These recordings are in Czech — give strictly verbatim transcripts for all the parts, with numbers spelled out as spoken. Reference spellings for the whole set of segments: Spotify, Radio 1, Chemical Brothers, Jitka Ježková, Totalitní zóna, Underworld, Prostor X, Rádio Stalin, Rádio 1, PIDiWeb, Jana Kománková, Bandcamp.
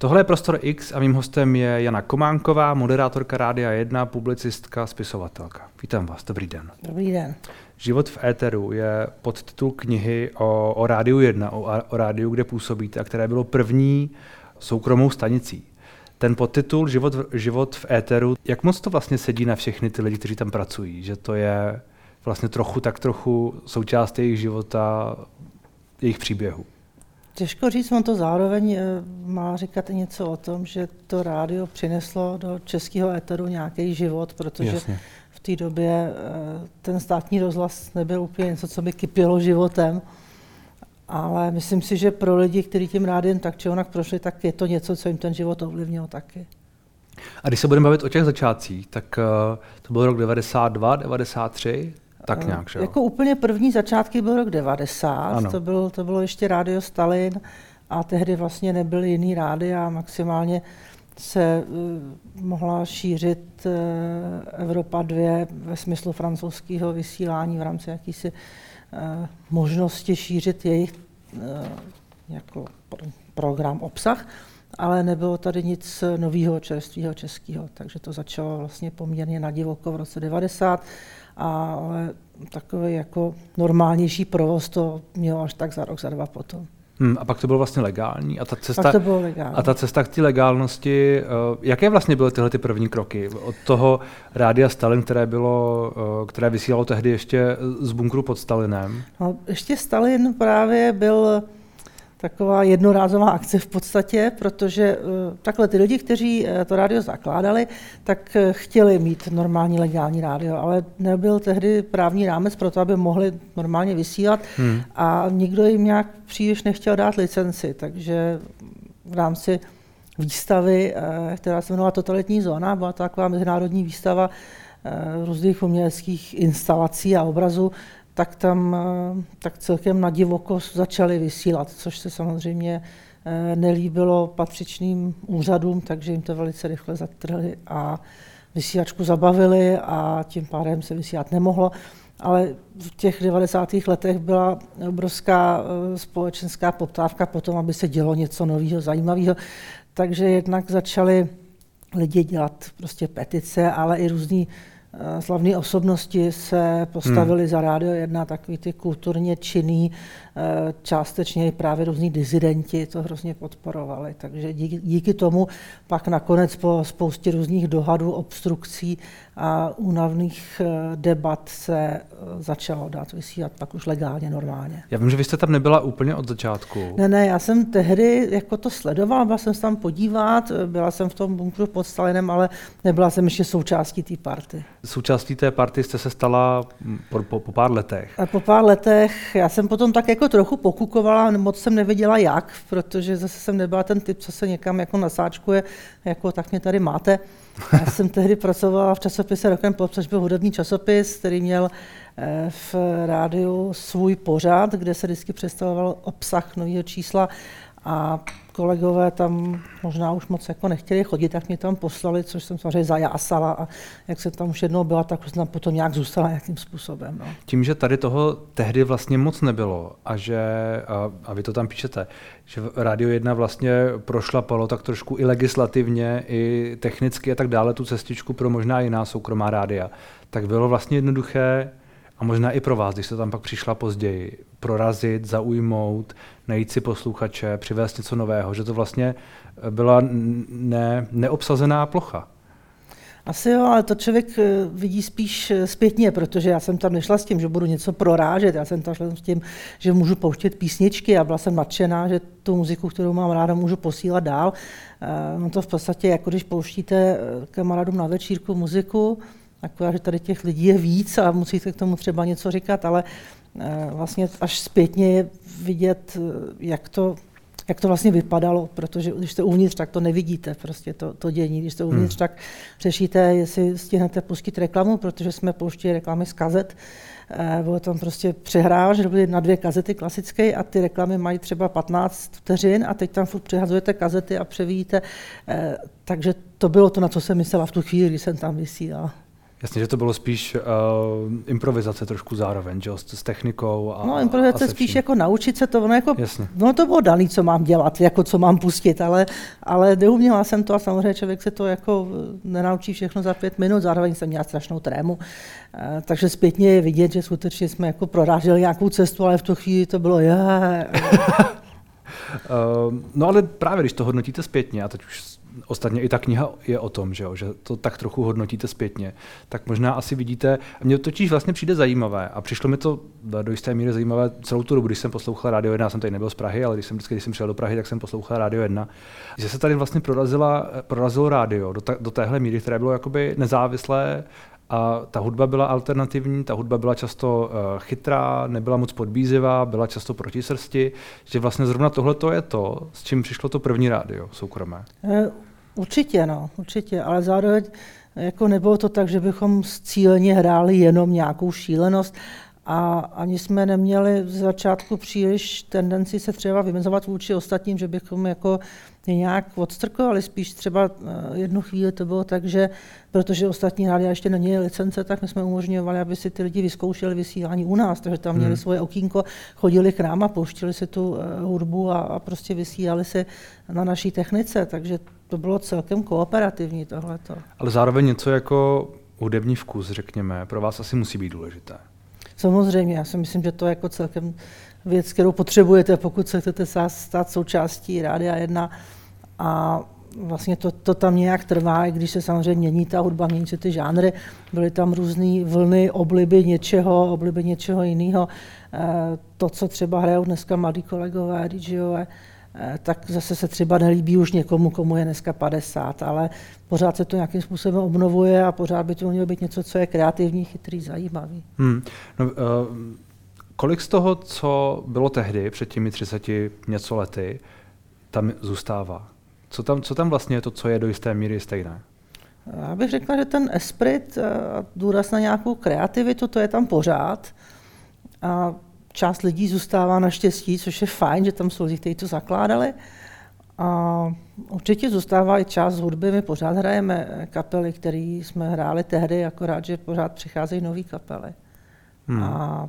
Tohle je Prostor X a mým hostem je Jana Kománková, moderátorka Rádia jedna, publicistka, spisovatelka. Vítám vás, dobrý den. Dobrý den. Život v éteru je podtitul knihy o, o Rádiu jedna, o, o rádiu, kde působíte, a které bylo první soukromou stanicí. Ten podtitul Život, život v éteru, jak moc to vlastně sedí na všechny ty lidi, kteří tam pracují? Že to je vlastně trochu tak trochu součást jejich života, jejich příběhu. Těžko říct, on to zároveň má říkat něco o tom, že to rádio přineslo do českého éteru nějaký život, protože Jasně. v té době ten státní rozhlas nebyl úplně něco, co by kypělo životem. Ale myslím si, že pro lidi, kteří tím rádiem tak či onak prošli, tak je to něco, co jim ten život ovlivnilo taky. A když se budeme bavit o těch začátcích, tak to byl rok devadesát dva, devadesát tři, tak nějak, že jo? Jako úplně první začátky byl rok devadesát, to bylo, to bylo ještě Rádio Stalin a tehdy vlastně nebyl jiný rádia a maximálně se uh, mohla šířit uh, Evropa dvě ve smyslu francouzského vysílání v rámci jakýsi uh, možnosti šířit jejich uh, jako program, obsah, ale nebylo tady nic nového, čerstvého, českého, takže to začalo vlastně poměrně nadivoko v roce devadesát, ale takový jako normálnější provoz to mělo až tak za rok, za dva potom. Hmm, a pak to bylo vlastně legální. A ta cesta, a ta cesta k té legálnosti, jaké vlastně byly tyhle ty první kroky? Od toho Rádia Stalin, které, bylo, které vysílalo tehdy ještě z bunkru pod Stalinem? No, ještě Stalin právě byl taková jednorázová akce v podstatě, protože takhle ty lidi, kteří to rádio zakládali, tak chtěli mít normální legální rádio, ale nebyl tehdy právní rámec pro to, aby mohli normálně vysílat hmm. a nikdo jim nějak příliš nechtěl dát licenci, takže v rámci výstavy, která se jmenovala Totalitní zóna, byla to taková mezinárodní výstava různých uměleckých instalací a obrazů, tak tam tak celkem nadivoko začali vysílat, což se samozřejmě nelíbilo patřičným úřadům, takže jim to velice rychle zatrhli a vysílačku zabavili a tím pádem se vysílat nemohlo. Ale v těch devadesátých letech byla obrovská společenská poptávka po tom, aby se dělo něco nového, zajímavého, takže jednak začali lidi dělat prostě petice, ale i různý slavné osobnosti se postavili hmm. za Rádio jedna, takový ty kulturně činný, částečně i právě různí dizidenti to hrozně podporovali. Takže díky, díky tomu pak nakonec po spoustě různých dohadů, obstrukcí a únavných debat se začalo dát vysílat pak už legálně, normálně. Já vím, že vy jste tam nebyla úplně od začátku. Ne, ne, já jsem tehdy jako to sledovala, byla jsem se tam podívat, byla jsem v tom bunkru pod Stalinem, ale nebyla jsem ještě součástí té party. Součástí té party jste se stala po, po, po pár letech. A po pár letech, já jsem potom tak jako trochu pokukovala, moc jsem nevěděla jak, protože zase jsem nebyla ten typ, co se někam jako nasáčkuje, jako tak mě tady máte. Já jsem tehdy pracovala v časopise Rock and Pop, což byl hudební časopis, který měl v rádiu svůj pořad, kde se vždycky představoval obsah nového čísla a kolegové tam možná už moc jako nechtěli chodit, tak mě tam poslali, což jsem samozřejmě zajásala a jak jsem tam už jednou byla, tak jsem tam potom nějak zůstala nějakým způsobem. No. Tím, že tady toho tehdy vlastně moc nebylo a že, a, a vy to tam píšete, že Rádio jedna vlastně prošlapalo tak trošku i legislativně, i technicky a tak dále tu cestičku pro možná jiná soukromá rádia, tak bylo vlastně jednoduché a možná i pro vás, když jste tam pak přišla později, prorazit, zaujmout, najít si posluchače, přivést něco nového, že to vlastně byla ne, neobsazená plocha. Asi jo, ale to člověk vidí spíš zpětně, protože já jsem tam nešla s tím, že budu něco prorážet, já jsem tam šla s tím, že můžu pouštět písničky a byla jsem nadšená, že tu muziku, kterou mám ráda, můžu posílat dál. No to v podstatě, jako když pouštíte kamarádům na večírku muziku, akorát, že tady těch lidí je víc a musíte k tomu třeba něco říkat, ale vlastně až zpětně je vidět, jak to, jak to vlastně vypadalo, protože když jste uvnitř, tak to nevidíte, prostě to, to dění. Když jste uvnitř, hmm. tak řešíte, jestli stihnete pustit reklamu, protože jsme pouštěli reklamy z kazet. Bylo tam prostě přehrávač, byly na dvě kazety klasické a ty reklamy mají třeba patnáct vteřin a teď tam furt přehazujete kazety a převíjíte. Takže to bylo to, na co jsem myslela v tu chvíli, když jsem tam vysílala. Jasně, že to bylo spíš uh, improvizace trošku zároveň, že? S, s technikou a no, improvizace a spíš jako naučit se to, ono jako, no to bylo daný, co mám dělat, jako co mám pustit, ale, ale neuměla jsem to a samozřejmě člověk se to jako nenaučí všechno za pět minut, zároveň jsem měla strašnou trému, uh, takže zpětně je vidět, že skutečně jsme jako proráželi nějakou cestu, ale v tu chvíli to bylo je. Uh, no ale právě když to hodnotíte zpětně, a teď už ostatně i ta kniha je o tom, že, jo, že to tak trochu hodnotíte zpětně, tak možná asi vidíte, a mně totiž vlastně přijde zajímavé, a přišlo mi to do jisté míry zajímavé celou tu dobu, když jsem poslouchal Rádio jedna, jsem tady nebyl z Prahy, ale když jsem vždycky, když jsem přijel do Prahy, tak jsem poslouchal Rádio jedna, že se tady vlastně prorazila, prorazilo rádio do, ta, do téhle míry, které bylo jakoby nezávislé, a ta hudba byla alternativní, ta hudba byla často chytrá, nebyla moc podbízivá, byla často proti srsti, že vlastně zrovna tohle to je to, s čím přišlo to první rádio soukromé. Určitě, no, určitě, ale zároveň jako nebylo to tak, že bychom cíleně hráli jenom nějakou šílenost a ani jsme neměli z začátku příliš tendenci se třeba vymezovat vůči ostatním, že bychom jako nějak odstrkovali, spíš třeba jednu chvíli to bylo tak, že protože ostatní rádia ještě neměli licence, tak my jsme umožňovali, aby si ty lidi vyzkoušeli vysílání u nás, takže tam měli svoje okýnko, chodili k nám a pouštěli si tu hudbu a, a prostě vysílali si na naší technice, takže to bylo celkem kooperativní tohleto. Ale zároveň něco jako hudební vkus, řekněme, pro vás asi musí být důležité. Samozřejmě, já si myslím, že to je jako celkem věc, kterou potřebujete, pokud se chcete stát součástí Rádia jedna. A vlastně to, to tam nějak trvá, i když se samozřejmě mění ta hudba, mění se ty žánry. Byly tam různé vlny, obliby něčeho, obliby něčeho jiného. To, co třeba hrajou dneska mladí kolegové, DJové, tak zase se třeba nelíbí už někomu, komu je dneska padesát, ale pořád se to nějakým způsobem obnovuje a pořád by to mělo být něco, co je kreativní, chytrý, zajímavý. Hmm. No, uh, kolik z toho, co bylo tehdy, před těmi třiceti něco lety, tam zůstává? Co tam, co tam vlastně je to, co je do jisté míry stejné? Já bych řekla, že ten esprit a důraz na nějakou kreativitu, to je tam pořád. A část lidí zůstává naštěstí, což je fajn, že tam jsou lidi, kteří to zakládali. A určitě zůstává i část hudby, my pořád hrajeme kapely, které jsme hráli tehdy, akorát, že pořád přicházejí nové kapely. Hmm. A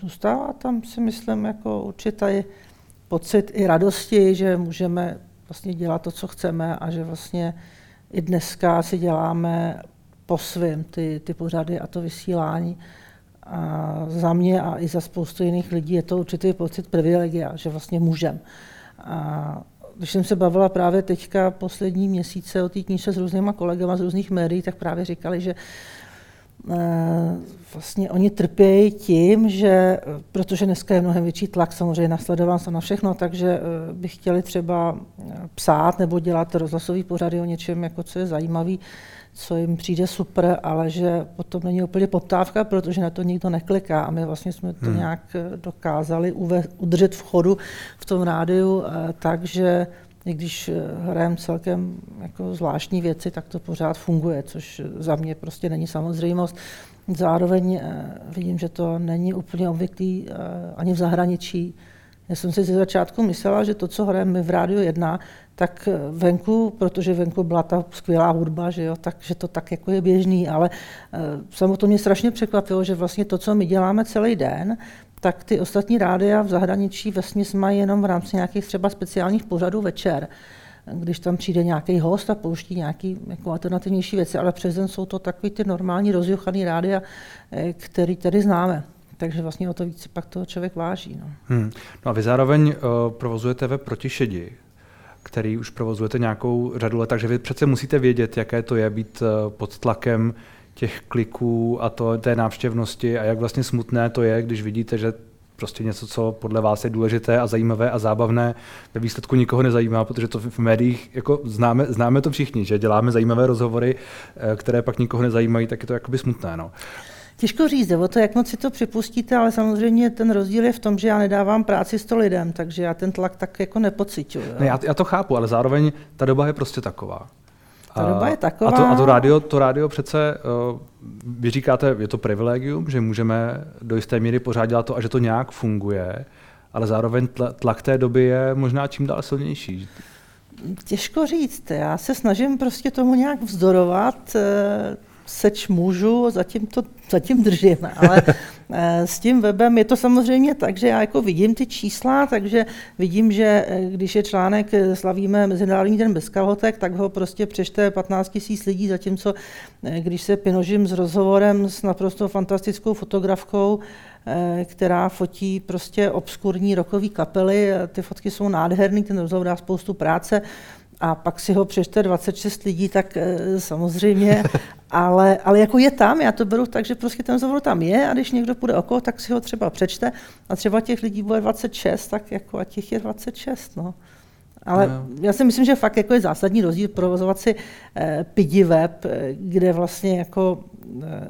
zůstává tam, si myslím, jako určitý pocit i radosti, že můžeme vlastně dělat to, co chceme a že vlastně i dneska si děláme po svým ty, ty pořady a to vysílání. A za mě a i za spoustu jiných lidí je to určitý pocit privilegia, že vlastně můžem. A když jsem se bavila právě teďka poslední měsíce o té knížce s různýma kolegama z různých médií, tak právě říkali, že vlastně oni trpějí tím, že protože dneska je mnohem větší tlak, samozřejmě nasledován se na všechno, takže by chtěli třeba psát nebo dělat rozhlasový pořady o něčem, jako co je zajímavý, co jim přijde super, ale že potom není úplně poptávka, protože na to nikdo nekliká a my vlastně jsme to hmm. nějak dokázali uve- udržet v chodu v tom rádiu, takže i když hrajeme celkem jako zvláštní věci, tak to pořád funguje, což za mě prostě není samozřejmost. Zároveň vidím, že to není úplně obvyklý ani v zahraničí. Já jsem si ze začátku myslela, že to, co hrajeme v Rádiu jedna, tak venku, protože venku byla ta skvělá hudba, že jo, takže to tak jako je běžný, ale samo to mě strašně překvapilo, že vlastně to, co my děláme celý den, tak ty ostatní rádia v zahraničí vesměs mají jenom v rámci nějakých třeba speciálních pořadů večer, když tam přijde nějaký host a pouští nějaké jako alternativnější věci, ale přes den jsou to takový ty normální rozjuchaný rádia, který tady známe. Takže vlastně o to víc pak toho člověk váží. No, hmm. no a vy zároveň uh, provozujete web Proti šedi, který už provozujete nějakou řadu let, takže vy přece musíte vědět, jaké to je být uh, pod tlakem těch kliků a to, té návštěvnosti a jak vlastně smutné to je, když vidíte, že prostě něco, co podle vás je důležité a zajímavé a zábavné, ve výsledku nikoho nezajímá, protože to v médiích jako známe, známe to všichni, že děláme zajímavé rozhovory, které pak nikoho nezajímají, tak je to jakoby smutné. No. Těžko říct, o to, jak moc si to připustíte, ale samozřejmě ten rozdíl je v tom, že já nedávám práci sto lidem, takže já ten tlak tak jako nepociťuji. Ne, já, já to chápu, ale zároveň ta doba je prostě taková. Ta doba je taková. A to, a to rádio, to rádio přece, uh, vy říkáte, je to privilegium, že můžeme do jisté míry pořád dělat to a že to nějak funguje, ale zároveň tlak té doby je možná čím dál silnější. Těžko říct, já se snažím prostě tomu nějak vzdorovat, seč můžu, zatím to zatím držím, ale s tím webem je to samozřejmě tak, že já jako vidím ty čísla, takže vidím, že když je článek slavíme Mezinárodní den bez kalhotek, tak ho prostě přečte patnáct tisíc lidí, zatímco když se pinožím s rozhovorem s naprosto fantastickou fotografkou, která fotí prostě obskurní rockové kapely, ty fotky jsou nádherný, ten rozhovor dá spoustu práce, a pak si ho přečte dvacet šest lidí, tak e, samozřejmě, ale, ale jako je tam, já to beru tak, že prostě ten rozhovor tam je a když někdo půjde okolo, tak si ho třeba přečte a třeba těch lidí bude dvacet šest, tak jako a těch je dvacet šest, no. Ale no, já si myslím, že fakt jako je zásadní rozdíl provozovat si e, PIDiWeb, kde vlastně jako e,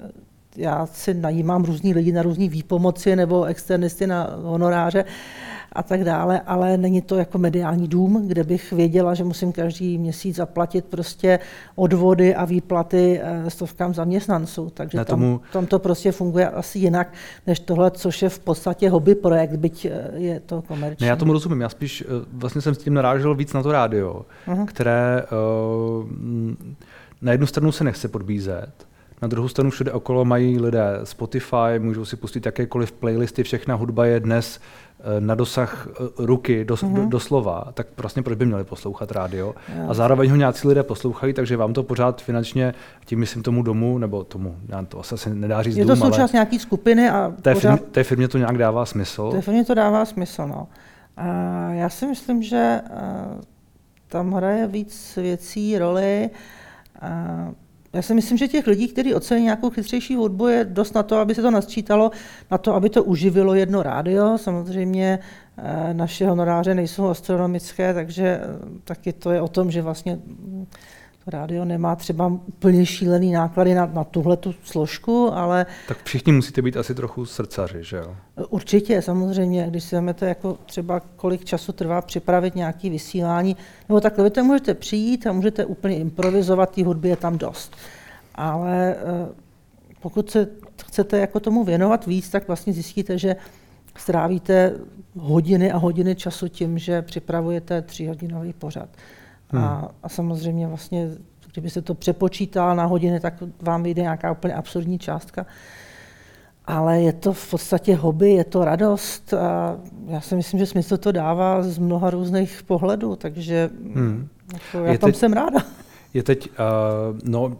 já si najímám různý lidi na různý výpomoci nebo externisty na honoráře a tak dále, ale není to jako mediální dům, kde bych věděla, že musím každý měsíc zaplatit prostě odvody a výplaty stovkám zaměstnanců. Takže tam, tam to prostě funguje asi jinak, než tohle, což je v podstatě hobby projekt, byť je to komerční. Ne, já tomu rozumím, já spíš vlastně jsem s tím narážel víc na to rádio, uh-huh. které uh, na jednu stranu se nechce podbízet, na druhou stranu všude okolo mají lidé Spotify, můžou si pustit jakékoliv playlisty, všechna hudba je dnes na dosah ruky, dos, mm-hmm. doslova, tak vlastně proč by měli poslouchat rádio? Yeah. A zároveň ho nějací lidé poslouchají, takže vám to pořád finančně, tím myslím tomu domu, nebo tomu, já to asi nedá říct dům, ale... Je to součást nějaký skupiny a té pořád... Firmě, té firmě to nějak dává smysl? Té firmě to dává smysl, no. A já si myslím, že tam hraje víc věcí, roli. A... Já si myslím, že těch lidí, kteří ocení nějakou chytřejší hudbu, je dost na to, aby se to nasčítalo, na to, aby to uživilo jedno rádio. Samozřejmě naše honoráře nejsou astronomické, takže taky to je o tom, že vlastně to rádio nemá třeba úplně šílený náklady na, na tuhle tu složku, ale... Tak všichni musíte být asi trochu srdcaři, že jo? Určitě, samozřejmě. Když si vezmete jako třeba kolik času trvá připravit nějaké vysílání, nebo takhle, vy tam můžete přijít a můžete úplně improvizovat, té hudby je tam dost. Ale pokud se chcete jako tomu věnovat víc, tak vlastně zjistíte, že strávíte hodiny a hodiny času tím, že připravujete tříhodinový pořad. Hmm. A, a samozřejmě vlastně, kdyby se to přepočítala na hodiny, tak vám vyjde nějaká úplně absurdní částka. Ale je to v podstatě hobby, je to radost a já si myslím, že smysl to dává z mnoha různých pohledů, takže hmm. jako, já tam teď, jsem ráda. Je teď, uh, no,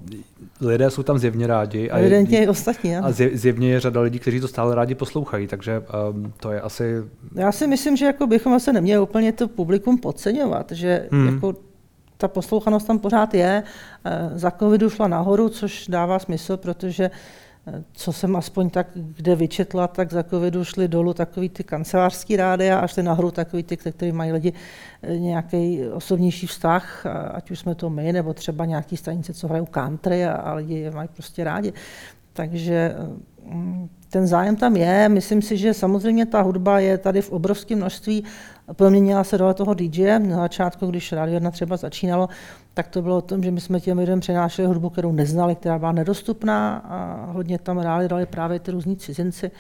lidé jsou tam zjevně rádi. A evidentně je, i ostatní. A zjevně je řada lidí, kteří to stále rádi poslouchají, takže um, to je asi... Já si myslím, že jako bychom se neměli úplně to publikum podceňovat, že hmm. jako ta poslouchanost tam pořád je. Za covidu šla nahoru, což dává smysl, protože co jsem aspoň tak kde vyčetla, tak za covidu šly dolů takový ty kancelářský rádia a šly nahoru takový ty, který mají lidi nějaký osobnější vztah, ať už jsme to my, nebo třeba nějaký stanice, co hrajou country a, a lidi je mají prostě rádi. Takže ten zájem tam je. Myslím si, že samozřejmě ta hudba je tady v obrovském množství. Proměnila se role toho dý džej. Na začátku, když Rádio jedna třeba začínalo, tak to bylo o tom, že my jsme těm lidem přenášeli hudbu, kterou neznali, která byla nedostupná a hodně tam hráli dali právě ty různí cizinci,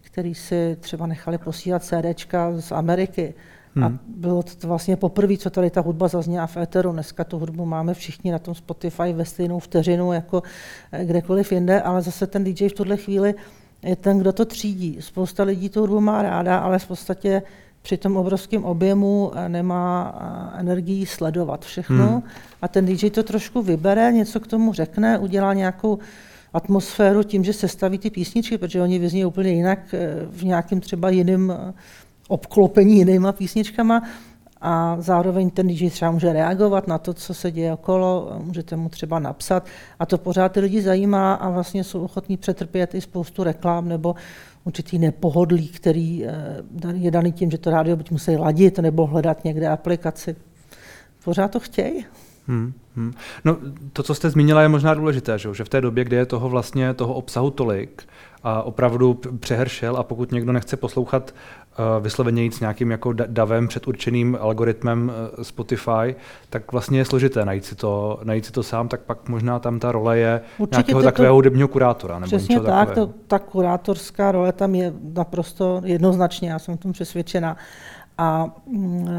kteří si třeba nechali posílat CDčka z Ameriky. Hmm. A bylo to vlastně poprvé, co tady ta hudba zazněla v éteru. Dneska tu hudbu máme všichni na tom Spotify ve stejnou vteřinu jako kdekoliv jinde, ale zase ten dý džej v tuhle chvíli je ten, kdo to třídí. Spousta lidí tu hudbu má ráda, ale v podstatě při tom obrovském objemu nemá energii sledovat všechno. Hmm. A ten dý džej to trošku vybere, něco k tomu řekne, udělá nějakou atmosféru tím, že sestaví ty písničky, protože oni vyzní úplně jinak v nějakém třeba jiném obklopení jinýma písničkama a zároveň ten dý džej třeba může reagovat na to, co se děje okolo, můžete mu třeba napsat a to pořád ty lidi zajímá a vlastně jsou ochotní přetrpět i spoustu reklam nebo určitý nepohodlí, který je daný tím, že to rádio buď musí ladit nebo hledat někde aplikaci. Pořád to chtějí. Hmm, hmm. No, to, co jste zmínila, je možná důležité, že v té době, kde je toho vlastně toho obsahu tolik a opravdu přehršel a pokud někdo nechce poslouchat vysloveně jít s nějakým jako davem předurčeným algoritmem Spotify, tak vlastně je složité najít si to, najít si to sám, tak pak možná tam ta role je určitě nějakého takového hudebního kurátora. Nebo přesně tak, to, ta kurátorská role tam je naprosto jednoznačně, já jsem o tom přesvědčená. A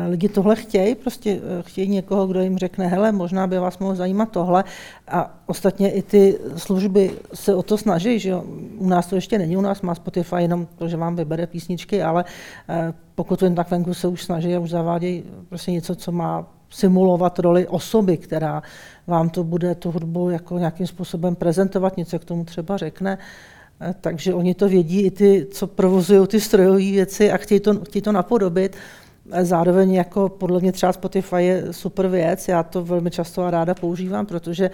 lidi tohle chtějí, prostě chtějí někoho, kdo jim řekne, hele, možná by vás mohlo zajímat tohle. A ostatně i ty služby se o to snaží, že jo? U nás to ještě není, u nás má Spotify jenom to, že vám vybere písničky, ale pokud jen tak venku se už snaží a už zavádějí prostě něco, co má simulovat roli osoby, která vám to bude tu hudbu jako nějakým způsobem prezentovat, něco k tomu třeba řekne. Takže oni to vědí i ty, co provozují ty strojové věci a chtějí to, chtějí to napodobit. Zároveň jako podle mě třeba Spotify je super věc, já to velmi často a ráda používám, protože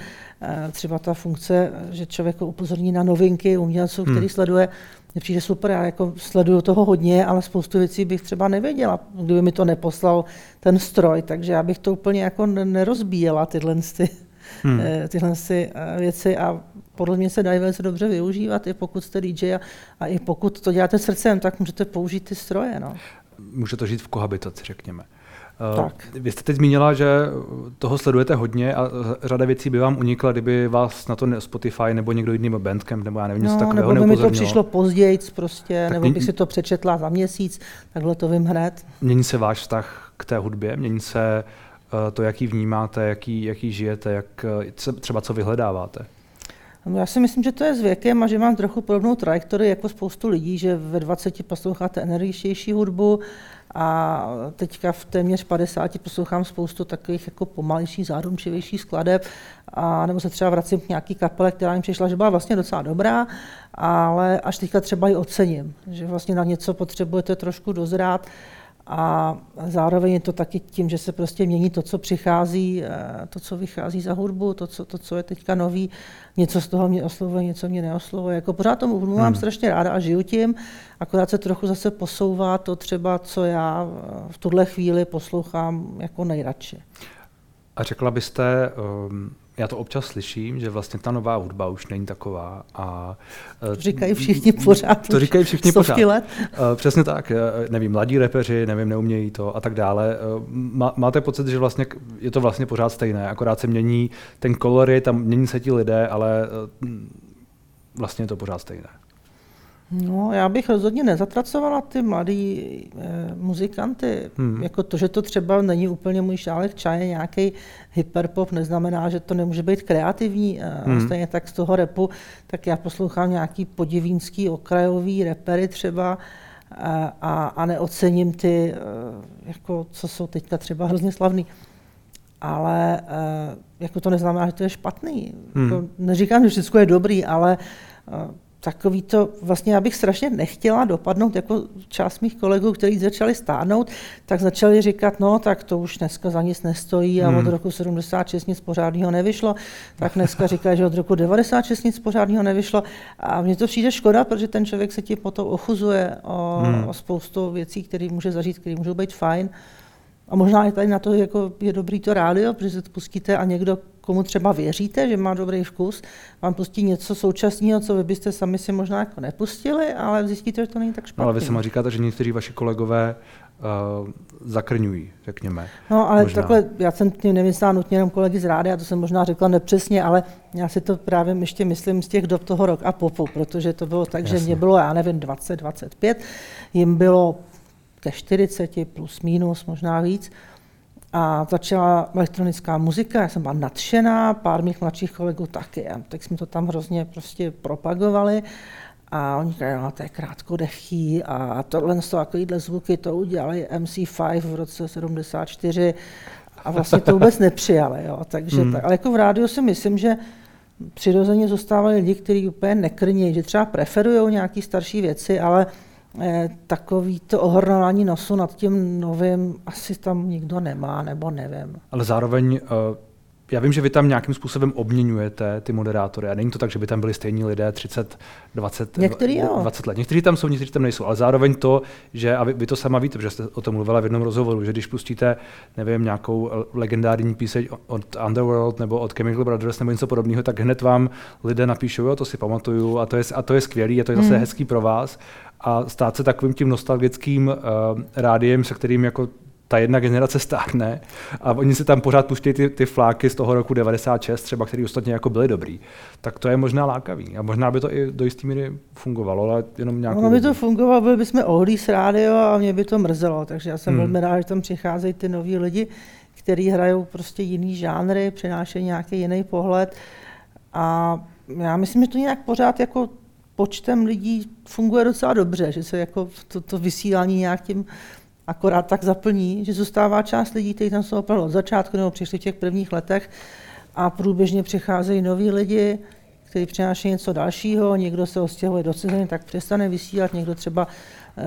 třeba ta funkce, že člověk upozorní na novinky umělců, který hmm. sleduje, mně přijde super, já jako sleduju toho hodně, ale spoustu věcí bych třeba nevěděla, kdyby mi to neposlal ten stroj, takže já bych to úplně jako nerozbíjela tyhle, ty, hmm. tyhle ty věci a podle mě se dají velice dobře využívat, i pokud jste dý džej a, a i pokud to děláte srdcem, tak můžete použít ty stroje. No. Může to žít v kohabitaci, řekněme. Tak. Vy jste teď zmínila, že toho sledujete hodně a řada věcí by vám unikla, kdyby vás na to Spotify nebo někdo jiný Bandcamp nebo já nevím, něco no, takového neupozornilo. Nebo by mi to přišlo později, prostě, tak nebo mě... bych si to přečetla za měsíc, takhle to vím hned. Mění se váš vztah k té hudbě? Mění se to, jaký vnímáte, jaký, jaký žijete, jak třeba co vyhledáváte? No já si myslím, že to je s věkem a že mám trochu podobnou trajektorii jako spoustu lidí, že ve dvaceti posloucháte energičtější hudbu a teďka v téměř padesáti poslouchám spoustu takových jako pomalejších, zárumčivějších skladeb a nebo se třeba vracím k nějaký kapele, která mi přišla, že byla vlastně docela dobrá, ale až teďka třeba ji ocením, že vlastně na něco potřebujete trošku dozrát. A zároveň je to taky tím, že se prostě mění to, co přichází, to, co vychází za hudbu, to, co, to, co je teďka nový. Něco z toho mě oslovuje, něco mě neoslovuje. Jako pořád tomu hudbu mám hmm. strašně ráda a žiju tím, akorát se trochu zase posouvá to třeba, co já v tuhle chvíli poslouchám jako nejradši. A řekla byste, um, já to občas slyším, že vlastně ta nová hudba už není taková a... Uh, to říkají všichni pořád. To říkají všichni pořád. Let. Uh, přesně tak, uh, nevím, mladí repeři, nevím, neumějí to a tak dále. Uh, má, máte pocit, že vlastně je to vlastně pořád stejné, akorát se mění ten kolorit, tam mění se ti lidé, ale uh, vlastně je to pořád stejné. No, já bych rozhodně nezatracovala ty mladý eh, muzikanty. Hmm. Jako to, že to třeba není úplně můj šálek čaje, nějaký hyperpop, neznamená, že to nemůže být kreativní. Eh, hmm. Stejně tak z toho rapu, tak já poslouchám nějaký podivínský, okrajový repery třeba eh, a, a neocením ty, eh, jako, co jsou teďka třeba hrozně slavný. Ale eh, jako to neznamená, že to je špatný. Hmm. Jako, neříkám, že všechno je dobrý, ale eh, takový to, vlastně já bych strašně nechtěla dopadnout, jako část mých kolegů, kteří začali stárnout, tak začali říkat, no tak to už dneska za nic nestojí a hmm. od roku sedmdesát šest nic pořádného nevyšlo, tak dneska říkají, že od roku devadesát šest nic pořádného nevyšlo a mně to přijde škoda, protože ten člověk se tím potom ochuzuje o, hmm. o spoustu věcí, které může zažít, které můžou být fajn. A možná je tady na to jako je dobrý to rádio, protože se pustíte a někdo, komu třeba věříte, že má dobrý vkus, vám pustí něco současného, co vy byste sami si možná jako nepustili, ale zjistíte, že to není tak špatný. No, ale vy sama říkáte, že někteří vaši kolegové uh, zakrňují, řekněme. No ale možná. Takhle, já jsem tím nemyslela nutně jenom kolegy z rádia, to jsem možná řekla nepřesně, ale já si to právě ještě myslím z těch dob toho rock a popu, protože to bylo tak, jasně. Že mě bylo, já nevím, dvacet, dvacet pět, jim bylo ke čtyřiceti plus minus, možná víc. A začala elektronická muzika, já jsem byla nadšená, pár mých mladších kolegů taky. A tak jsme to tam hrozně prostě propagovali. A oni říkali, no to je krátkodechý a tohle z toho takovýhle zvuky to udělali em cé pět v roce sedmdesát čtyři a vlastně to vůbec nepřijali. Jo. Takže, mm. tak, ale jako v rádiu si myslím, že přirozeně zůstávali lidi, kteří úplně nekrnějí, že třeba preferují nějaké starší věci, ale takový to ohrnování nosu nad tím novým asi tam nikdo nemá, nebo nevím. Ale zároveň, já vím, že vy tam nějakým způsobem obměňujete ty moderátory a není to tak, že by tam byli stejní lidé třicet, dvacet, některý, dvacet let. Někteří tam jsou, někteří tam nejsou, ale zároveň to, že, a vy, vy to sama víte, protože jste o tom mluvila v jednom rozhovoru, že když pustíte, nevím, nějakou legendární píseň od Underworld nebo od Chemical Brothers nebo něco podobného, tak hned vám lidé napíšou, jo, to si pamatuju a to je, a to je skvělý a to je zase hmm. hezký pro vás. A stát se takovým tím nostalgickým uh, rádiem, se kterým jako ta jedna generace stárne a oni se tam pořád puští ty, ty fláky z toho roku devadesát šest třeba, který ostatně jako byly dobrý, tak to je možná lákavý a možná by to i do jistý míry fungovalo, ale jenom nějakou... No by to fungovalo, byli bychom ohlí s rádio a mě by to mrzelo, takže já jsem hmm. velmi rád, že tam přicházejí ty noví lidi, kteří hrajou prostě jiný žánry, přinášejí nějaký jiný pohled a já myslím, že to nějak pořád jako počtem lidí funguje docela dobře, že se jako to, to vysílání nějak tím akorát tak zaplní, že zůstává část lidí, kteří tam jsou opravdu od začátku nebo přišli v těch prvních letech a průběžně přicházejí noví lidi, kteří přinášejí něco dalšího, někdo se odstěhuje do ciziny, tak přestane vysílat, někdo třeba e,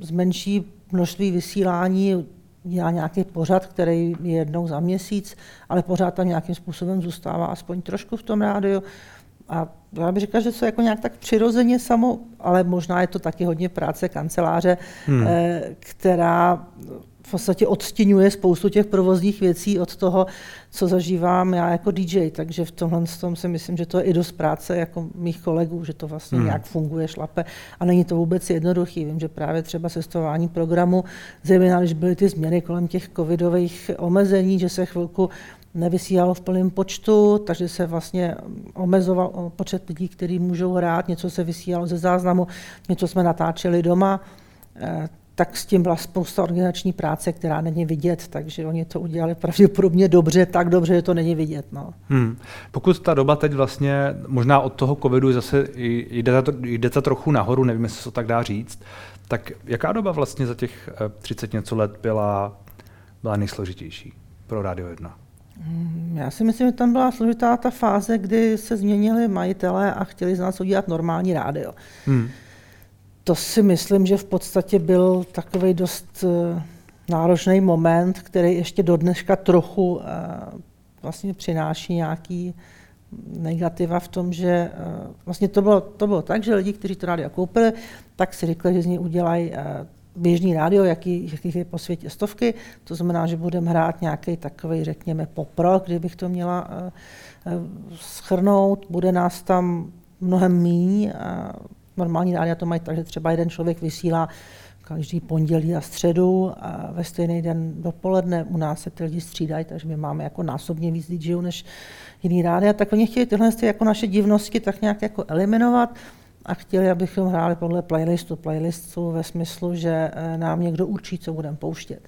zmenší množství vysílání, dělá nějaký pořad, který je jednou za měsíc, ale pořád tam nějakým způsobem zůstává aspoň trošku v tom rádiu. A já bych říkala, že to je jako nějak tak přirozeně samo, ale možná je to taky hodně práce kanceláře, hmm. která v podstatě odstiňuje spoustu těch provozních věcí od toho, co zažívám já jako dý džej. Takže v tomhle tom si myslím, že to je i dost práce jako mých kolegů, že to vlastně hmm. nějak funguje, šlape. A není to vůbec jednoduchý. Vím, že právě třeba sestování programu, zejména když byly ty změny kolem těch covidových omezení, že se chvilku nevysílalo v plném počtu, takže se vlastně omezoval počet lidí, kteří můžou hrát, něco se vysílalo ze záznamu, něco jsme natáčeli doma, tak s tím byla spousta organizační práce, která není vidět, takže oni to udělali pravděpodobně dobře, tak dobře, že to není vidět. No. Hmm. Pokud ta doba teď vlastně, možná od toho covidu zase jde ta, jde ta trochu nahoru, nevím, jestli to tak dá říct, tak jaká doba vlastně za těch třicet něco let byla, byla nejsložitější pro Rádio jedna? Já si myslím, že tam byla složitá ta fáze, kdy se změnili majitelé a chtěli z nás udělat normální rádio. Hmm. To si myslím, že v podstatě byl takový dost náročný moment, který ještě do dneška trochu vlastně přináší nějaký negativa v tom, že vlastně to bylo, to bylo tak, že lidi, kteří to rádio koupili, tak si řekli, že z něj udělají běžný rádio, jaký, jakých je po světě stovky, to znamená, že budeme hrát nějaký takový, řekněme, poprok, kdybych to měla shrnout, bude nás tam mnohem míň. Normální rádia to mají tak, že třeba jeden člověk vysílá každý pondělí a středu a ve stejný den dopoledne, u nás se ty lidi střídají, takže my máme jako násobně víc DJů než jiný rádia, tak oni chtěli tyhle jako naše divnosti tak nějak jako eliminovat a chtěli, abychom hráli podle playlistu. Playlistu ve smyslu, že nám někdo určí, co budeme pouštět.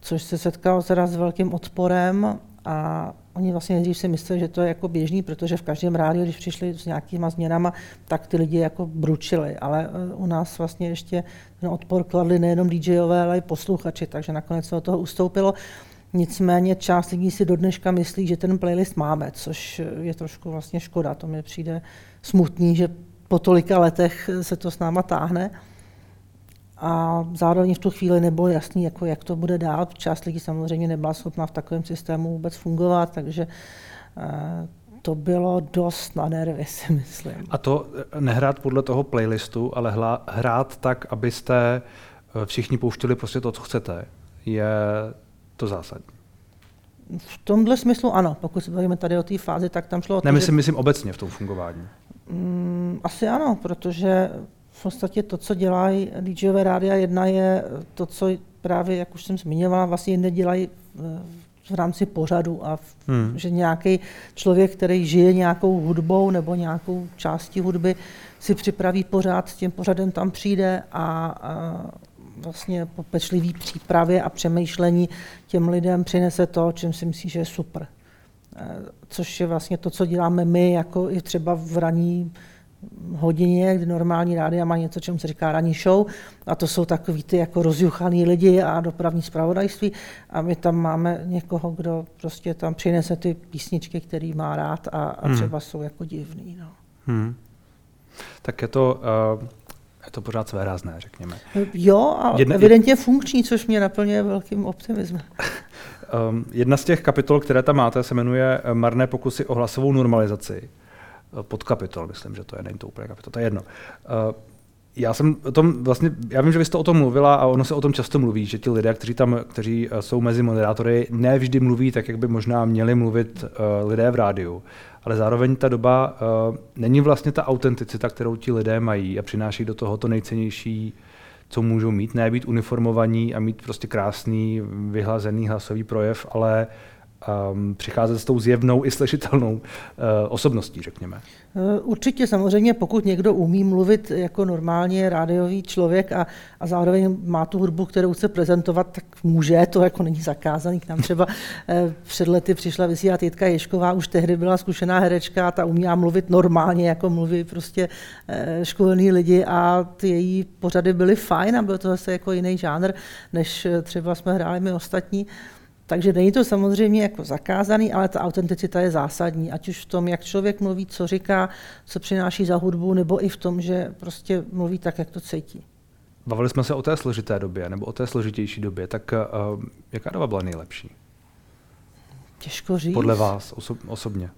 Což se setkalo teda s velkým odporem a oni vlastně nejdřív si mysleli, že to je jako běžný, protože v každém rádiu, když přišli s nějakýma změnama, tak ty lidi jako bručili, ale u nás vlastně ještě ten odpor kladli nejenom DJové, ale i posluchači, takže nakonec se od toho ustoupilo. Nicméně část lidí si do dneška myslí, že ten playlist máme, což je trošku vlastně škoda, to mi přijde smutný, že po tolika letech se to s náma táhne a zároveň v tu chvíli nebylo jasný, jako jak to bude dál. Část lidí samozřejmě nebyla schopná v takovém systému vůbec fungovat, takže to bylo dost na nervy, si myslím. A to nehrát podle toho playlistu, ale hla, hrát tak, abyste všichni pouštěli prostě to, co chcete, je to zásadní. V tomhle smyslu ano, pokud se bavíme tady o té fázi, tak tam šlo o to, nemyslím, že... myslím obecně v tom fungování. Mm, asi ano, protože v podstatě to, co dělají DJové rádia jedna, je to, co právě, jak už jsem zmiňovala, vlastně jinde dělají v rámci pořadu a v, hmm. že nějaký člověk, který žije nějakou hudbou nebo nějakou částí hudby, si připraví pořád, s tím pořadem tam přijde a, a vlastně po pečlivý přípravě a přemýšlení těm lidem přinese to, čím si myslí, že je super. Což je vlastně to, co děláme my, jako i třeba v ranní hodině, kdy normální rádia má něco, čemu se říká ranní show, a to jsou takový ty jako rozjuchaný lidi a dopravní zpravodajství a my tam máme někoho, kdo prostě tam přinese ty písničky, který má rád a, a třeba hmm. jsou jako divný. No. Hmm. Tak je to... Uh... Je to pořád svérázné, řekněme. Jo, ale jedna, evidentně funkční, což mě naplňuje velkým optimismem. Jedna z těch kapitol, které tam máte, se jmenuje Marné pokusy o hlasovou normalizaci. Podkapitol, myslím, že to je, není to úplně kapitol, to je jedno. Já jsem o tom vlastně, já vím, že vy jste o tom mluvila a ono se o tom často mluví, že ti lidé, kteří tam, kteří jsou mezi moderátory, ne vždy mluví tak, jak by možná měli mluvit lidé v rádiu. Ale zároveň ta doba uh, není vlastně ta autenticita, kterou ti lidé mají a přináší do toho to nejcennější, co můžou mít, ne být uniformovaní a mít prostě krásný, vyhlazený hlasový projev, ale um, přicházet s tou zjevnou i slyšitelnou uh, osobností, řekněme. Určitě, samozřejmě, pokud někdo umí mluvit jako normálně rádiový člověk a, a zároveň má tu hudbu, kterou chce prezentovat, tak může, to jako není zakázaný. K nám třeba eh, před lety přišla vysílat Jitka Ježková, už tehdy byla zkušená herečka, ta umí mluvit normálně, jako mluví prostě eh, školní lidi, a ty její pořady byly fajn a byl to zase jako jiný žánr, než třeba jsme hráli my ostatní. Takže není to samozřejmě jako zakázaný, ale ta autenticita je zásadní, ať už v tom, jak člověk mluví, co říká, co přináší za hudbu, nebo i v tom, že prostě mluví tak, jak to cítí. Bavili jsme se o té složité době, nebo o té složitější době, tak uh, jaká doba byla nejlepší? Těžko říct. Podle vás oso- osobně.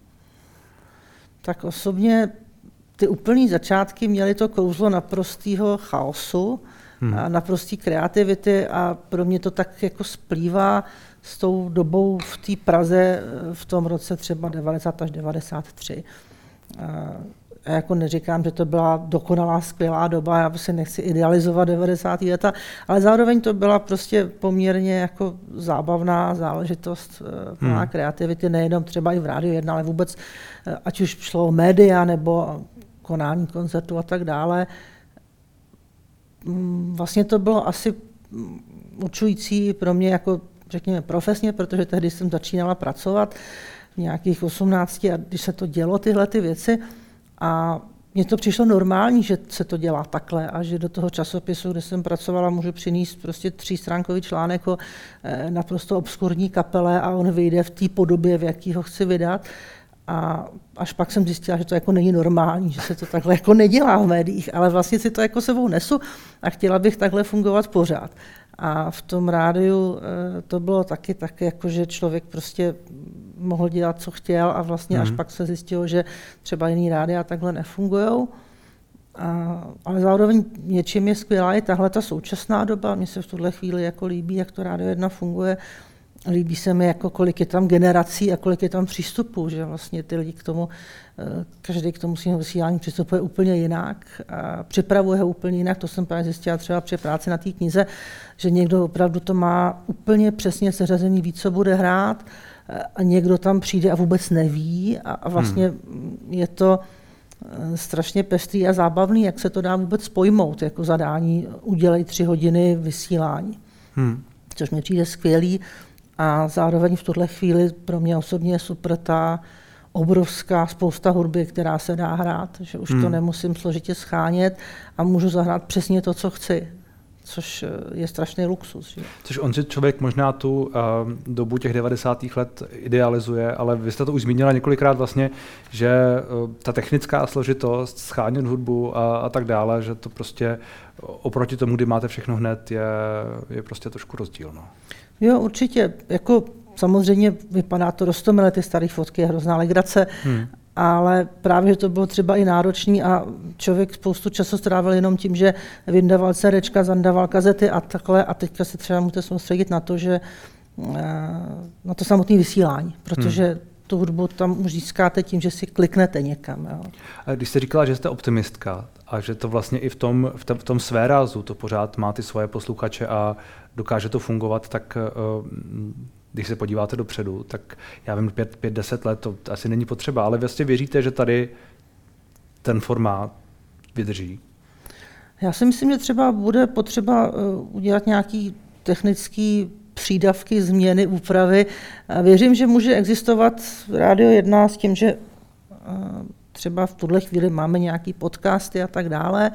Tak osobně ty úplný začátky měly to kouzlo naprostého chaosu, hmm. a naprostý kreativity, a pro mě to tak jako splývá s tou dobou v té Praze v tom roce třeba devadesát až devadesát tři. Já jako neříkám, že to byla dokonalá, skvělá doba, já prostě nechci idealizovat devadesátá léta, ale zároveň to byla prostě poměrně jako zábavná záležitost plná hmm. kreativity, nejenom třeba i v Rádiu jedna, ale vůbec, ať už šlo o média nebo konání koncertů a tak dále. Vlastně to bylo asi určující pro mě jako, řekněme, profesně, protože tehdy jsem začínala pracovat v nějakých osmnácti, a když se to dělo tyhle ty věci, a mně to přišlo normální, že se to dělá takhle a že do toho časopisu, kde jsem pracovala, můžu přinést prostě třístránkový článek o naprosto obskurní kapele a on vyjde v té podobě, v jaký ho chci vydat. A až pak jsem zjistila, že to jako není normální, že se to takhle jako nedělá v médiích, ale vlastně si to jako sebou nesu a chtěla bych takhle fungovat pořád. A v tom rádiu to bylo taky tak, jako že člověk prostě mohl dělat, co chtěl, a vlastně mm. až pak se zjistilo, že třeba jiný rádia takhle nefungujou. A, ale zároveň něčím je skvělá i tahle ta současná doba. Mně se v tuhle chvíli jako líbí, jak to Rádio jedna funguje. Líbí se mi, jako kolik je tam generací a kolik je tam přístupů, že vlastně ty lidi k tomu, každý k tomu svým vysílání přistupuje úplně jinak, a připravuje ho úplně jinak. To jsem právě zjistila třeba při práci na té knize, že někdo opravdu to má úplně přesně seřazený, ví, co bude hrát, a někdo tam přijde a vůbec neví, a, a vlastně hmm. je to strašně pestrý a zábavný, jak se to dá vůbec pojmout, jako zadání udělej tři hodiny vysílání, hmm. což mi přijde skvělý. A zároveň v tuhle chvíli pro mě osobně je super ta obrovská spousta hudby, která se dá hrát, že už hmm. to nemusím složitě schánět a můžu zahrát přesně to, co chci, což je strašný luxus. Že? Což on si člověk možná tu uh, dobu těch devadesátých let idealizuje, ale vy jste to už zmínila několikrát vlastně, že uh, ta technická složitost, schánět hudbu a, a tak dále, že to prostě oproti tomu, kdy máte všechno hned, je, je prostě trošku rozdíl. No. Jo, určitě. Jako, samozřejmě vypadá to roztomile, ty staré fotky, je hrozná legrace, hmm. ale právě, že to bylo třeba i náročný a člověk spoustu času strávil jenom tím, že vyndaval cerečka, zandaval kazety a takhle, a teďka se třeba můžete soustředit na to, že na to samotné vysílání, protože hmm. tu hudbu tam už získáte tím, že si kliknete někam. Jo. A když jste říkala, že jste optimistka a že to vlastně i v tom, v tom, v tom své rázu to pořád má ty svoje posluchače a dokáže to fungovat, tak když se podíváte dopředu, tak já vím, pět, pět, deset let to asi není potřeba, ale vlastně věříte, že tady ten formát vydrží? Já si myslím, že třeba bude potřeba udělat nějaký technický přídavky, změny, úpravy. Věřím, že může existovat Rádio jedna s tím, že třeba v tuhle chvíli máme nějaký podcasty a tak dále.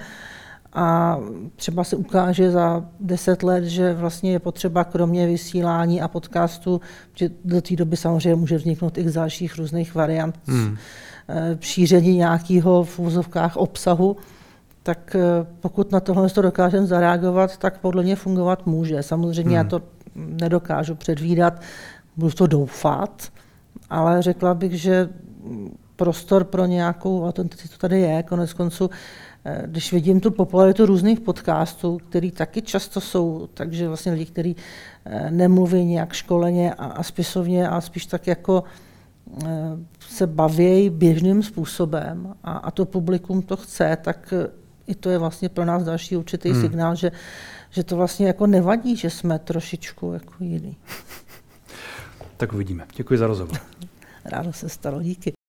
A třeba se ukáže za deset let, že vlastně je potřeba kromě vysílání a podcastu, že do té doby samozřejmě může vzniknout i z dalších různých variant hmm. šíření nějakého v úzovkách obsahu, tak pokud na tohle to dokážeme zareagovat, tak podle mě fungovat může. Samozřejmě hmm. já to nedokážu předvídat, budu to doufat, ale řekla bych, že prostor pro nějakou autenticitu tady je. Koneckonců, když vidím tu popularitu různých podcastů, který taky často jsou, takže vlastně lidi, kteří nemluví nějak školeně a, a spisovně, a spíš tak jako se baví běžným způsobem, a, a to publikum to chce, tak i to je vlastně pro nás další určitý hmm. signál, že, že to vlastně jako nevadí, že jsme trošičku jako jiný. Tak uvidíme. Děkuji za rozhovor. Rádo se stalo, díky.